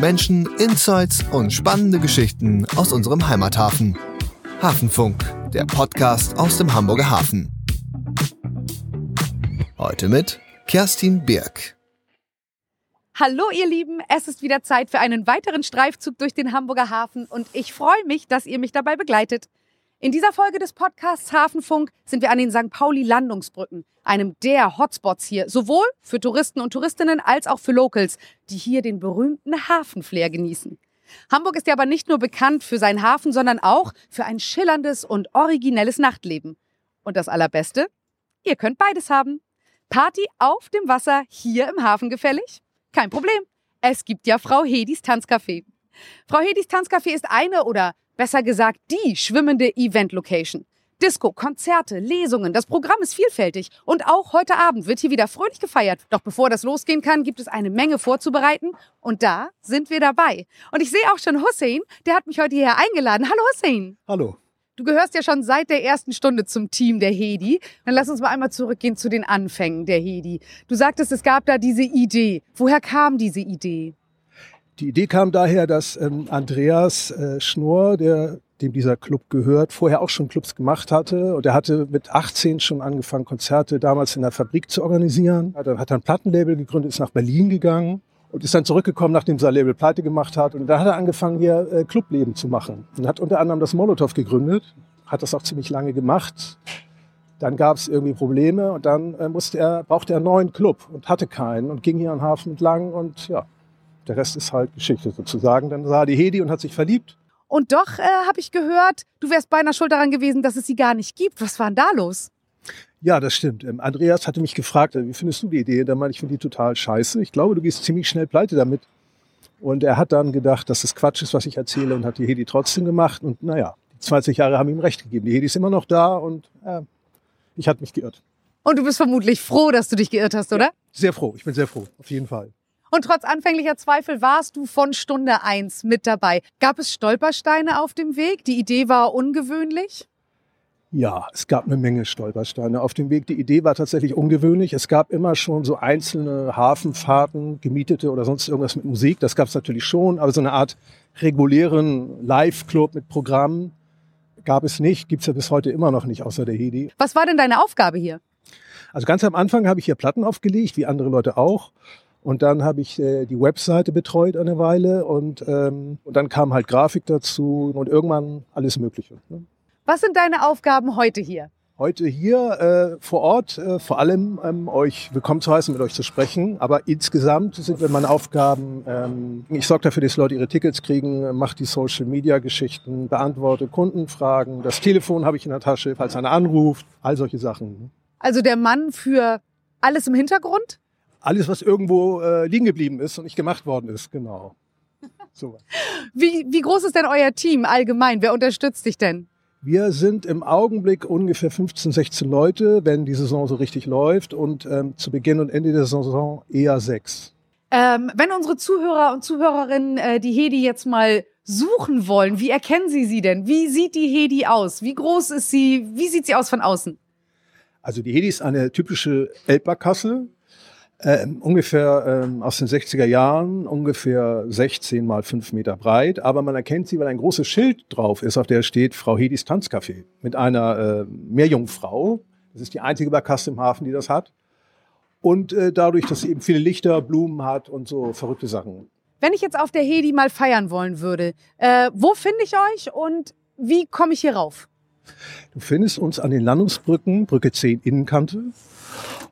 Menschen, Insights und spannende Geschichten aus unserem Heimathafen. Hafenfunk, der Podcast aus dem Hamburger Hafen. Heute mit Kerstin Birk. Hallo ihr Lieben, es ist wieder Zeit für einen weiteren Streifzug durch den Hamburger Hafen und ich freue mich, dass ihr mich dabei begleitet. In dieser Folge des Podcasts Hafenfunk sind wir an den St. Pauli-Landungsbrücken, einem der Hotspots hier, sowohl für Touristen und Touristinnen als auch für Locals, die hier den berühmten Hafenflair genießen. Hamburg ist ja aber nicht nur bekannt für seinen Hafen, sondern auch für ein schillerndes und originelles Nachtleben. Und das Allerbeste, ihr könnt beides haben. Party auf dem Wasser, hier im Hafen gefällig? Kein Problem, es gibt ja Frau Hedis Tanzcafé. Frau Hedis Tanzcafé ist eine oder besser gesagt die schwimmende Event-Location. Disco, Konzerte, Lesungen, das Programm ist vielfältig und auch heute Abend wird hier wieder fröhlich gefeiert. Doch bevor das losgehen kann, gibt es eine Menge vorzubereiten und da sind wir dabei. Und ich sehe auch schon Hussein, der hat mich heute hierher eingeladen. Hallo Hussein. Hallo. Du gehörst ja schon seit der ersten Stunde zum Team der Hedi. Dann lass uns mal einmal zurückgehen zu den Anfängen der Hedi. Du sagtest, es gab da diese Idee. Woher kam diese Idee? Die Idee kam daher, dass Andreas Schnur, dem dieser Club gehört, vorher auch schon Clubs gemacht hatte. Und er hatte mit 18 schon angefangen, Konzerte damals in der Fabrik zu organisieren. Dann hat er ein Plattenlabel gegründet, ist nach Berlin gegangen. Und ist dann zurückgekommen, nachdem sein Label Pleite gemacht hat. Und dann hat er angefangen, hier Clubleben zu machen. Und hat unter anderem das Molotow gegründet, hat das auch ziemlich lange gemacht. Dann gab es irgendwie Probleme und dann brauchte er einen neuen Club und hatte keinen und ging hier am Hafen entlang. Und ja, der Rest ist halt Geschichte sozusagen. Dann sah die Hedi und hat sich verliebt. Und doch habe ich gehört, du wärst beinahe schuld daran gewesen, dass es sie gar nicht gibt. Was war denn da los? Ja, das stimmt. Andreas hatte mich gefragt, wie findest du die Idee? Da meinte ich, finde die total scheiße. Ich glaube, du gehst ziemlich schnell pleite damit. Und er hat dann gedacht, dass das Quatsch ist, was ich erzähle und hat die Hedi trotzdem gemacht. Und naja, die 20 Jahre haben ihm recht gegeben. Die Hedi ist immer noch da und ich hatte mich geirrt. Und du bist vermutlich froh, dass du dich geirrt hast, oder? Ja, sehr froh. Ich bin sehr froh, auf jeden Fall. Und trotz anfänglicher Zweifel warst du von Stunde 1 mit dabei. Gab es Stolpersteine auf dem Weg? Die Idee war ungewöhnlich? Ja, es gab eine Menge Stolpersteine auf dem Weg. Die Idee war tatsächlich ungewöhnlich. Es gab immer schon so einzelne Hafenfahrten, gemietete oder sonst irgendwas mit Musik. Das gab es natürlich schon, aber so eine Art regulären Live-Club mit Programmen gab es nicht. Gibt es ja bis heute immer noch nicht, außer der Hedi. Was war denn deine Aufgabe hier? Also ganz am Anfang habe ich hier Platten aufgelegt, wie andere Leute auch. Und dann habe ich die Webseite betreut eine Weile und dann kam halt Grafik dazu und irgendwann alles Mögliche, ne? Was sind deine Aufgaben heute hier? Heute hier vor Ort, vor allem euch willkommen zu heißen, mit euch zu sprechen. Aber insgesamt sind meine Aufgaben, ich sorge dafür, dass Leute ihre Tickets kriegen, mache die Social-Media-Geschichten, beantworte Kundenfragen. Das Telefon habe ich in der Tasche, falls einer anruft, all solche Sachen. Also der Mann für alles im Hintergrund? Alles, was irgendwo liegen geblieben ist und nicht gemacht worden ist, genau. So. Wie groß ist denn euer Team allgemein? Wer unterstützt dich denn? Wir sind im Augenblick ungefähr 15, 16 Leute, wenn die Saison so richtig läuft und zu Beginn und Ende der Saison eher 6. Wenn unsere Zuhörer und Zuhörerinnen die Hedi jetzt mal suchen wollen, wie erkennen sie sie denn? Wie sieht die Hedi aus? Wie groß ist sie? Wie sieht sie aus von außen? Also die Hedi ist eine typische Elbbarkasse, ungefähr aus den 60er Jahren, ungefähr 16 mal 5 Meter breit. Aber man erkennt sie, weil ein großes Schild drauf ist, auf der steht Frau Hedis Tanzcafé mit einer Meerjungfrau. Das ist die einzige Barkasse im Hafen, die das hat. Und dadurch, dass sie eben viele Lichter, Blumen hat und so verrückte Sachen. Wenn ich jetzt auf der Hedi mal feiern wollen würde, wo finde ich euch und wie komme ich hier rauf? Du findest uns an den Landungsbrücken, Brücke 10 Innenkante.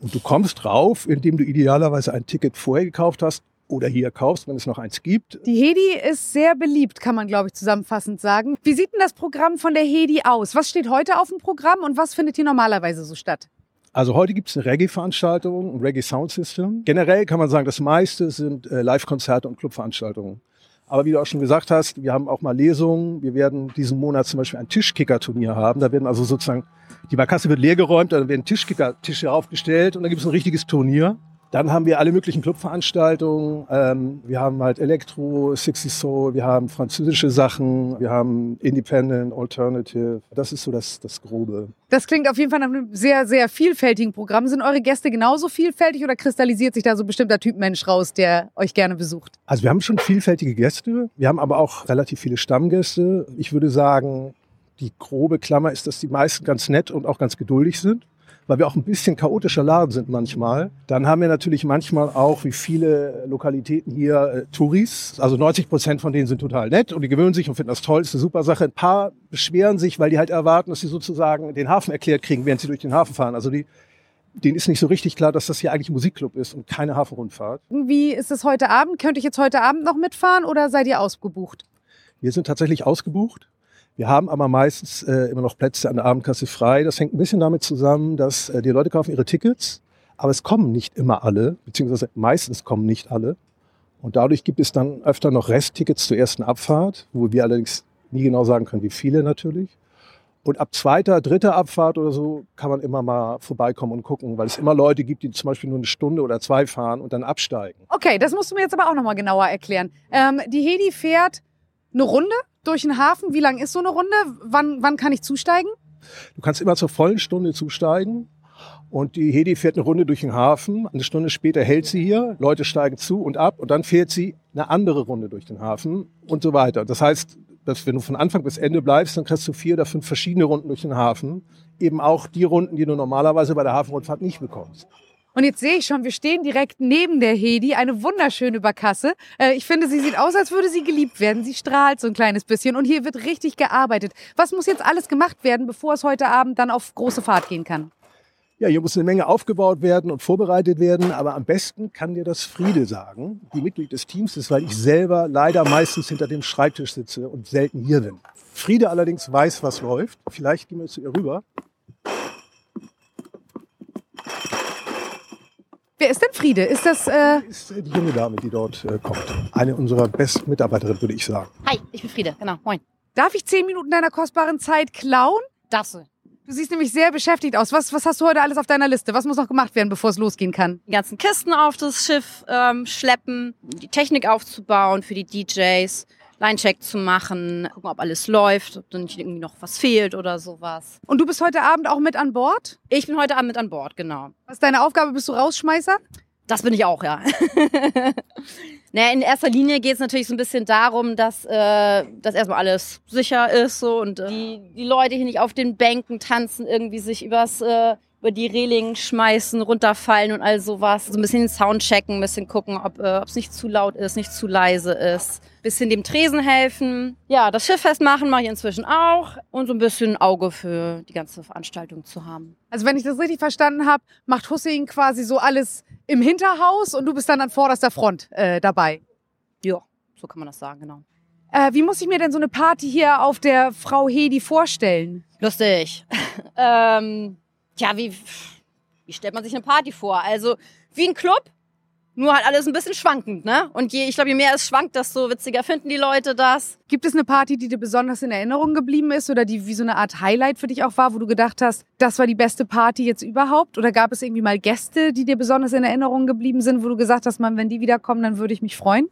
Und du kommst drauf, indem du idealerweise ein Ticket vorher gekauft hast oder hier kaufst, wenn es noch eins gibt. Die Hedi ist sehr beliebt, kann man, glaube ich, zusammenfassend sagen. Wie sieht denn das Programm von der Hedi aus? Was steht heute auf dem Programm und was findet hier normalerweise so statt? Also heute gibt es eine Reggae-Veranstaltung, ein Reggae-Sound-System. Generell kann man sagen, das meiste sind Live-Konzerte und Clubveranstaltungen. Aber wie du auch schon gesagt hast, wir haben auch mal Lesungen. Wir werden diesen Monat zum Beispiel ein Tischkicker-Turnier haben. Da werden also sozusagen, die Barkasse wird leergeräumt, da werden Tischkicker-Tische aufgestellt und dann gibt es ein richtiges Turnier. Dann haben wir alle möglichen Clubveranstaltungen. Wir haben halt Elektro, 60 Soul, wir haben französische Sachen, wir haben Independent, Alternative. Das ist so das Grobe. Das klingt auf jeden Fall nach einem sehr, sehr vielfältigen Programm. Sind eure Gäste genauso vielfältig oder kristallisiert sich da so ein bestimmter Typ Mensch raus, der euch gerne besucht? Also wir haben schon vielfältige Gäste. Wir haben aber auch relativ viele Stammgäste. Ich würde sagen, die grobe Klammer ist, dass die meisten ganz nett und auch ganz geduldig sind, weil wir auch ein bisschen chaotischer Laden sind manchmal. Dann haben wir natürlich manchmal auch, wie viele Lokalitäten hier, Touris. Also 90% von denen sind total nett und die gewöhnen sich und finden das toll, ist eine super Sache. Ein paar beschweren sich, weil die halt erwarten, dass sie sozusagen den Hafen erklärt kriegen, während sie durch den Hafen fahren. Also denen ist nicht so richtig klar, dass das hier eigentlich ein Musikclub ist und keine Hafenrundfahrt. Wie ist es heute Abend? Könnt ihr jetzt heute Abend noch mitfahren oder seid ihr ausgebucht? Wir sind tatsächlich ausgebucht. Wir haben aber meistens immer noch Plätze an der Abendkasse frei. Das hängt ein bisschen damit zusammen, dass die Leute kaufen ihre Tickets, aber es kommen nicht immer alle, beziehungsweise meistens kommen nicht alle. Und dadurch gibt es dann öfter noch Resttickets zur ersten Abfahrt, wo wir allerdings nie genau sagen können, wie viele natürlich. Und ab zweiter, dritter Abfahrt oder so kann man immer mal vorbeikommen und gucken, weil es immer Leute gibt, die zum Beispiel nur eine Stunde oder zwei fahren und dann absteigen. Okay, das musst du mir jetzt aber auch nochmal genauer erklären. Die Hedi fährt eine Runde durch den Hafen. Wie lang ist so eine Runde? Wann kann ich zusteigen? Du kannst immer zur vollen Stunde zusteigen. Und die Hedi fährt eine Runde durch den Hafen. Eine Stunde später hält sie hier. Leute steigen zu und ab. Und dann fährt sie eine andere Runde durch den Hafen und so weiter. Das heißt, dass wenn du von Anfang bis Ende bleibst, dann kriegst du 4 oder 5 verschiedene Runden durch den Hafen. Eben auch die Runden, die du normalerweise bei der Hafenrundfahrt nicht bekommst. Und jetzt sehe ich schon, wir stehen direkt neben der Hedi, eine wunderschöne Barkasse. Ich finde, sie sieht aus, als würde sie geliebt werden. Sie strahlt so ein kleines bisschen und hier wird richtig gearbeitet. Was muss jetzt alles gemacht werden, bevor es heute Abend dann auf große Fahrt gehen kann? Ja, hier muss eine Menge aufgebaut werden und vorbereitet werden. Aber am besten kann dir das Friede sagen, die Mitglied des Teams ist, weil ich selber leider meistens hinter dem Schreibtisch sitze und selten hier bin. Friede allerdings weiß, was läuft. Vielleicht gehen wir zu ihr rüber. Wer ist denn Friede? Ist das... Das ist die junge Dame, die dort kommt. Eine unserer besten Mitarbeiterinnen, würde ich sagen. Hi, ich bin Friede. Genau, moin. Darf ich 10 Minuten deiner kostbaren Zeit klauen? Darfst du. Du siehst nämlich sehr beschäftigt aus. Was hast du heute alles auf deiner Liste? Was muss noch gemacht werden, bevor es losgehen kann? Die ganzen Kisten auf das Schiff schleppen, die Technik aufzubauen für die DJs, Linecheck zu machen, gucken, ob alles läuft, ob da nicht irgendwie noch was fehlt oder sowas. Und du bist heute Abend auch mit an Bord? Ich bin heute Abend mit an Bord, genau. Was ist deine Aufgabe? Bist du Rausschmeißer? Das bin ich auch, ja. Naja, in erster Linie geht es natürlich so ein bisschen darum, dass erstmal alles sicher ist so, und die Leute hier nicht auf den Bänken tanzen, irgendwie sich über die Reling schmeißen, runterfallen und all sowas. So also ein bisschen den Sound checken, ein bisschen gucken, ob es nicht zu laut ist, nicht zu leise ist. Ein bisschen dem Tresen helfen. Ja, das Schiff festmachen mache ich inzwischen auch. Und so ein bisschen ein Auge für die ganze Veranstaltung zu haben. Also wenn ich das richtig verstanden habe, macht Hussein quasi so alles im Hinterhaus und du bist dann an vorderster Front dabei. Ja, so kann man das sagen, genau. Wie muss ich mir denn so eine Party hier auf der Frau Hedi vorstellen? Lustig. Tja, wie stellt man sich eine Party vor? Also wie ein Club, nur halt alles ein bisschen schwankend, ne? Und je mehr es schwankt, desto witziger finden die Leute das. Gibt es eine Party, die dir besonders in Erinnerung geblieben ist oder die wie so eine Art Highlight für dich auch war, wo du gedacht hast, das war die beste Party jetzt überhaupt? Oder gab es irgendwie mal Gäste, die dir besonders in Erinnerung geblieben sind, wo du gesagt hast, man, wenn die wiederkommen, dann würde ich mich freuen?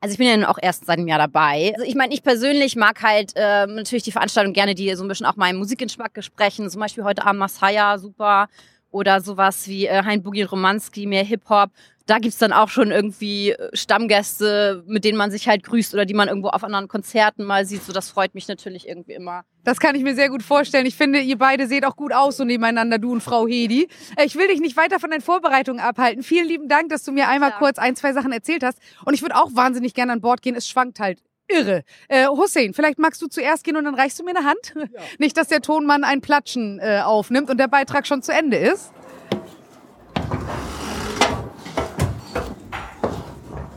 Also ich bin ja auch erst seit einem Jahr dabei. Also ich meine, ich persönlich mag halt natürlich die Veranstaltung gerne, die so ein bisschen auch meinem Musikgeschmack sprechen. Zum Beispiel heute Abend Masaya, super. Oder sowas wie Hein Boogie Romanski, mehr Hip-Hop. Da gibt's dann auch schon irgendwie Stammgäste, mit denen man sich halt grüßt oder die man irgendwo auf anderen Konzerten mal sieht. So, das freut mich natürlich irgendwie immer. Das kann ich mir sehr gut vorstellen. Ich finde, ihr beide seht auch gut aus so nebeneinander, du und Frau Hedi. Ich will dich nicht weiter von deinen Vorbereitungen abhalten. Vielen lieben Dank, dass du mir einmal kurz 1, 2 Sachen erzählt hast. Und ich würde auch wahnsinnig gerne an Bord gehen. Es schwankt halt. Irre. Hussein, vielleicht magst du zuerst gehen und dann reichst du mir eine Hand? Ja. Nicht, dass der Tonmann ein Platschen aufnimmt und der Beitrag schon zu Ende ist.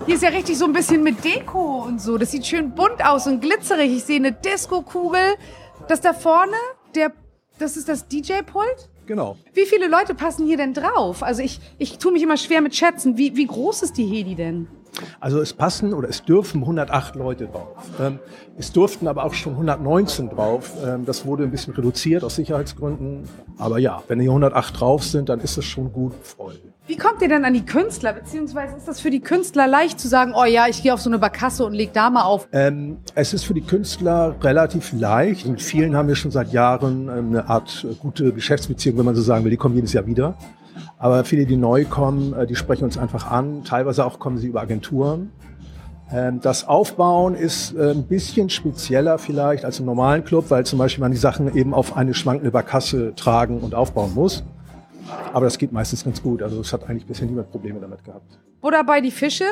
Hier ist ja richtig so ein bisschen mit Deko und so. Das sieht schön bunt aus und glitzerig. Ich sehe eine Disco-Kugel. Das da vorne, das ist das DJ-Pult? Genau. Wie viele Leute passen hier denn drauf? Also ich tue mich immer schwer mit Schätzen. Wie groß ist die Hedi denn? Also es passen oder es dürfen 108 Leute drauf. Es durften aber auch schon 119 drauf. Das wurde ein bisschen reduziert aus Sicherheitsgründen. Aber ja, wenn hier 108 drauf sind, dann ist es schon gut voll. Wie kommt ihr denn an die Künstler? Beziehungsweise ist das für die Künstler leicht zu sagen, oh ja, ich gehe auf so eine Barkasse und leg da mal auf? Es ist für die Künstler relativ leicht. Mit vielen haben wir schon seit Jahren eine Art gute Geschäftsbeziehung, wenn man so sagen will. Die kommen jedes Jahr wieder. Aber viele, die neu kommen, die sprechen uns einfach an. Teilweise auch kommen sie über Agenturen. Das Aufbauen ist ein bisschen spezieller vielleicht als im normalen Club, weil zum Beispiel man die Sachen eben auf eine schwankende Barkasse tragen und aufbauen muss. Aber das geht meistens ganz gut. Also es hat eigentlich bisher niemand Probleme damit gehabt. Oder bei die Fische.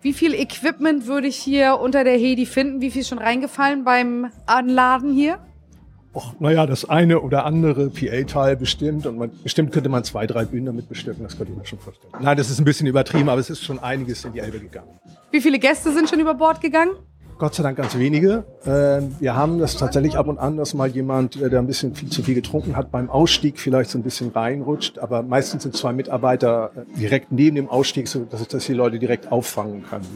Wie viel Equipment würde ich hier unter der Hedi finden? Wie viel ist schon reingefallen beim Anladen hier? Och, naja, das eine oder andere PA-Teil bestimmt. Und bestimmt könnte man 2, 3 Bühnen damit bestücken. Das könnte ich mir schon vorstellen. Nein, das ist ein bisschen übertrieben, aber es ist schon einiges in die Elbe gegangen. Wie viele Gäste sind schon über Bord gegangen? Gott sei Dank ganz wenige. Wir haben das tatsächlich ab und an, dass mal jemand, der ein bisschen viel zu viel getrunken hat, beim Ausstieg vielleicht so ein bisschen reinrutscht. Aber meistens sind 2 Mitarbeiter direkt neben dem Ausstieg, so dass die Leute direkt auffangen können.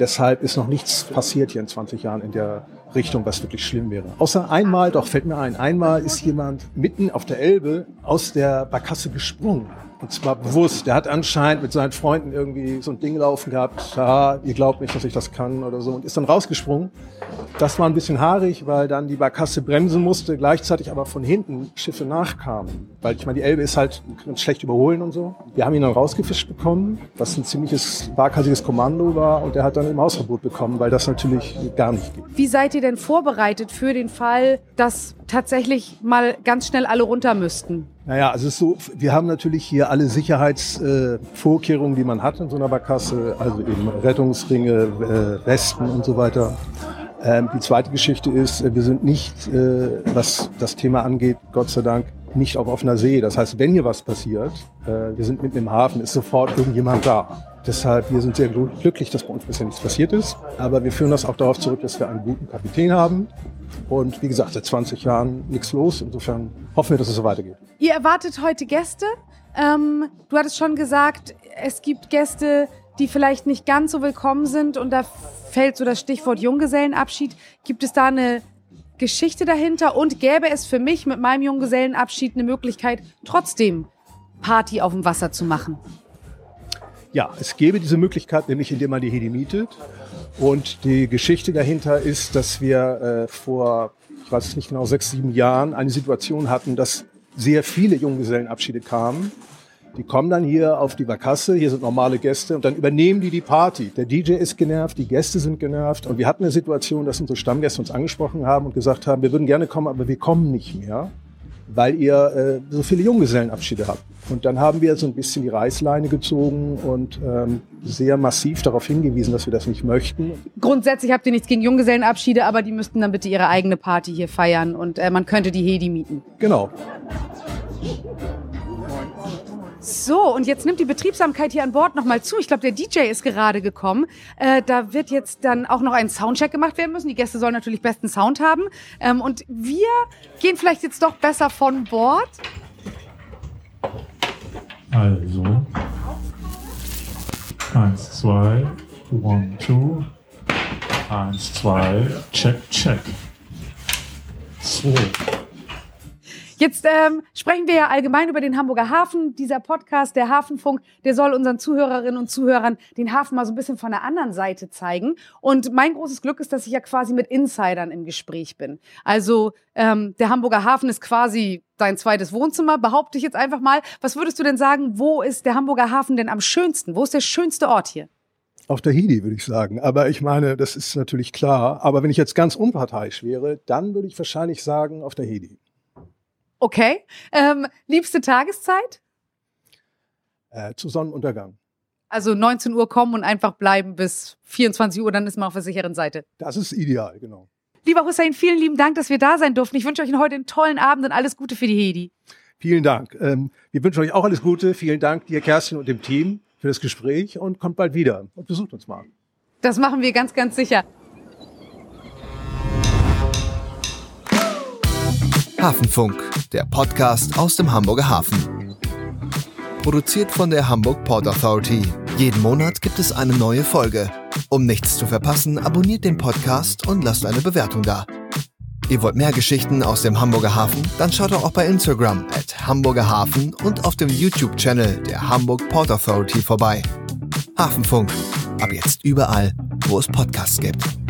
Deshalb ist noch nichts passiert hier in 20 Jahren in der Richtung, was wirklich schlimm wäre. Außer einmal, doch fällt mir ein, einmal ist jemand mitten auf der Elbe aus der Barkasse gesprungen. Und zwar bewusst. Der hat anscheinend mit seinen Freunden irgendwie so ein Ding laufen gehabt. Ja, ihr glaubt nicht, dass ich das kann oder so. Und ist dann rausgesprungen. Das war ein bisschen haarig, weil dann die Barkasse bremsen musste, gleichzeitig aber von hinten Schiffe nachkamen. Weil ich meine, die Elbe ist halt schlecht überholen und so. Wir haben ihn dann rausgefischt bekommen, was ein ziemliches waghalsiges Kommando war. Und er hat dann eben Hausverbot bekommen, weil das natürlich gar nicht geht. Wie seid ihr denn vorbereitet für den Fall, dass tatsächlich mal ganz schnell alle runter müssten? Naja, also es ist so, wir haben natürlich hier alle Sicherheitsvorkehrungen, die man hat in so einer Barkasse, also eben Rettungsringe, Westen und so weiter. Die zweite Geschichte ist, wir sind nicht, was das Thema angeht, Gott sei Dank, nicht auf offener See. Das heißt, wenn hier was passiert, wir sind mitten im Hafen, ist sofort irgendjemand da. Deshalb, wir sind sehr glücklich, dass bei uns bisher nichts passiert ist. Aber wir führen das auch darauf zurück, dass wir einen guten Kapitän haben. Und wie gesagt, seit 20 Jahren nichts los. Insofern hoffen wir, dass es so weitergeht. Ihr erwartet heute Gäste. Du hattest schon gesagt, es gibt Gäste, die vielleicht nicht ganz so willkommen sind. Und da fällt so das Stichwort Junggesellenabschied. Gibt es da eine Geschichte dahinter? Und gäbe es für mich mit meinem Junggesellenabschied eine Möglichkeit, trotzdem Party auf dem Wasser zu machen? Ja, es gäbe diese Möglichkeit, nämlich indem man die Hedi mietet. Und die Geschichte dahinter ist, dass wir vor, ich weiß es nicht genau, 6, 7 Jahren eine Situation hatten, dass sehr viele Junggesellenabschiede kamen. Die kommen dann hier auf die Barkasse, hier sind normale Gäste und dann übernehmen die Party. Der DJ ist genervt, die Gäste sind genervt. Und wir hatten eine Situation, dass unsere Stammgäste uns angesprochen haben und gesagt haben, wir würden gerne kommen, aber wir kommen nicht mehr, weil ihr so viele Junggesellenabschiede habt. Und dann haben wir so ein bisschen die Reißleine gezogen und sehr massiv darauf hingewiesen, dass wir das nicht möchten. Grundsätzlich habt ihr nichts gegen Junggesellenabschiede, aber die müssten dann bitte ihre eigene Party hier feiern und man könnte die Hedi mieten. Genau. So, und jetzt nimmt die Betriebsamkeit hier an Bord nochmal zu. Ich glaube, der DJ ist gerade gekommen. Da wird jetzt dann auch noch ein Soundcheck gemacht werden müssen. Die Gäste sollen natürlich besten Sound haben. Und wir gehen vielleicht jetzt doch besser von Bord. Also. 1, 2. 1, 2. 1, 2. Check, check. 2. Jetzt sprechen wir ja allgemein über den Hamburger Hafen. Dieser Podcast, der Hafenfunk, der soll unseren Zuhörerinnen und Zuhörern den Hafen mal so ein bisschen von der anderen Seite zeigen. Und mein großes Glück ist, dass ich ja quasi mit Insidern im Gespräch bin. Also der Hamburger Hafen ist quasi dein zweites Wohnzimmer, behaupte ich jetzt einfach mal. Was würdest du denn sagen, wo ist der Hamburger Hafen denn am schönsten? Wo ist der schönste Ort hier? Auf der Hedi, würde ich sagen. Aber ich meine, das ist natürlich klar. Aber wenn ich jetzt ganz unparteiisch wäre, dann würde ich wahrscheinlich sagen, auf der Hedi. Okay. Liebste Tageszeit? Zu Sonnenuntergang. Also 19 Uhr kommen und einfach bleiben bis 24 Uhr, dann ist man auf der sicheren Seite. Das ist ideal, genau. Lieber Hussein, vielen lieben Dank, dass wir da sein durften. Ich wünsche euch heute einen tollen Abend und alles Gute für die Hedi. Vielen Dank. Wir wünschen euch auch alles Gute. Vielen Dank dir, Kerstin, und dem Team für das Gespräch und kommt bald wieder und besucht uns mal. Das machen wir ganz, ganz sicher. Hafenfunk, der Podcast aus dem Hamburger Hafen. Produziert von der Hamburg Port Authority. Jeden Monat gibt es eine neue Folge. Um nichts zu verpassen, abonniert den Podcast und lasst eine Bewertung da. Ihr wollt mehr Geschichten aus dem Hamburger Hafen? Dann schaut doch auch bei Instagram @HamburgerHafen und auf dem YouTube-Channel der Hamburg Port Authority vorbei. Hafenfunk. Ab jetzt überall, wo es Podcasts gibt.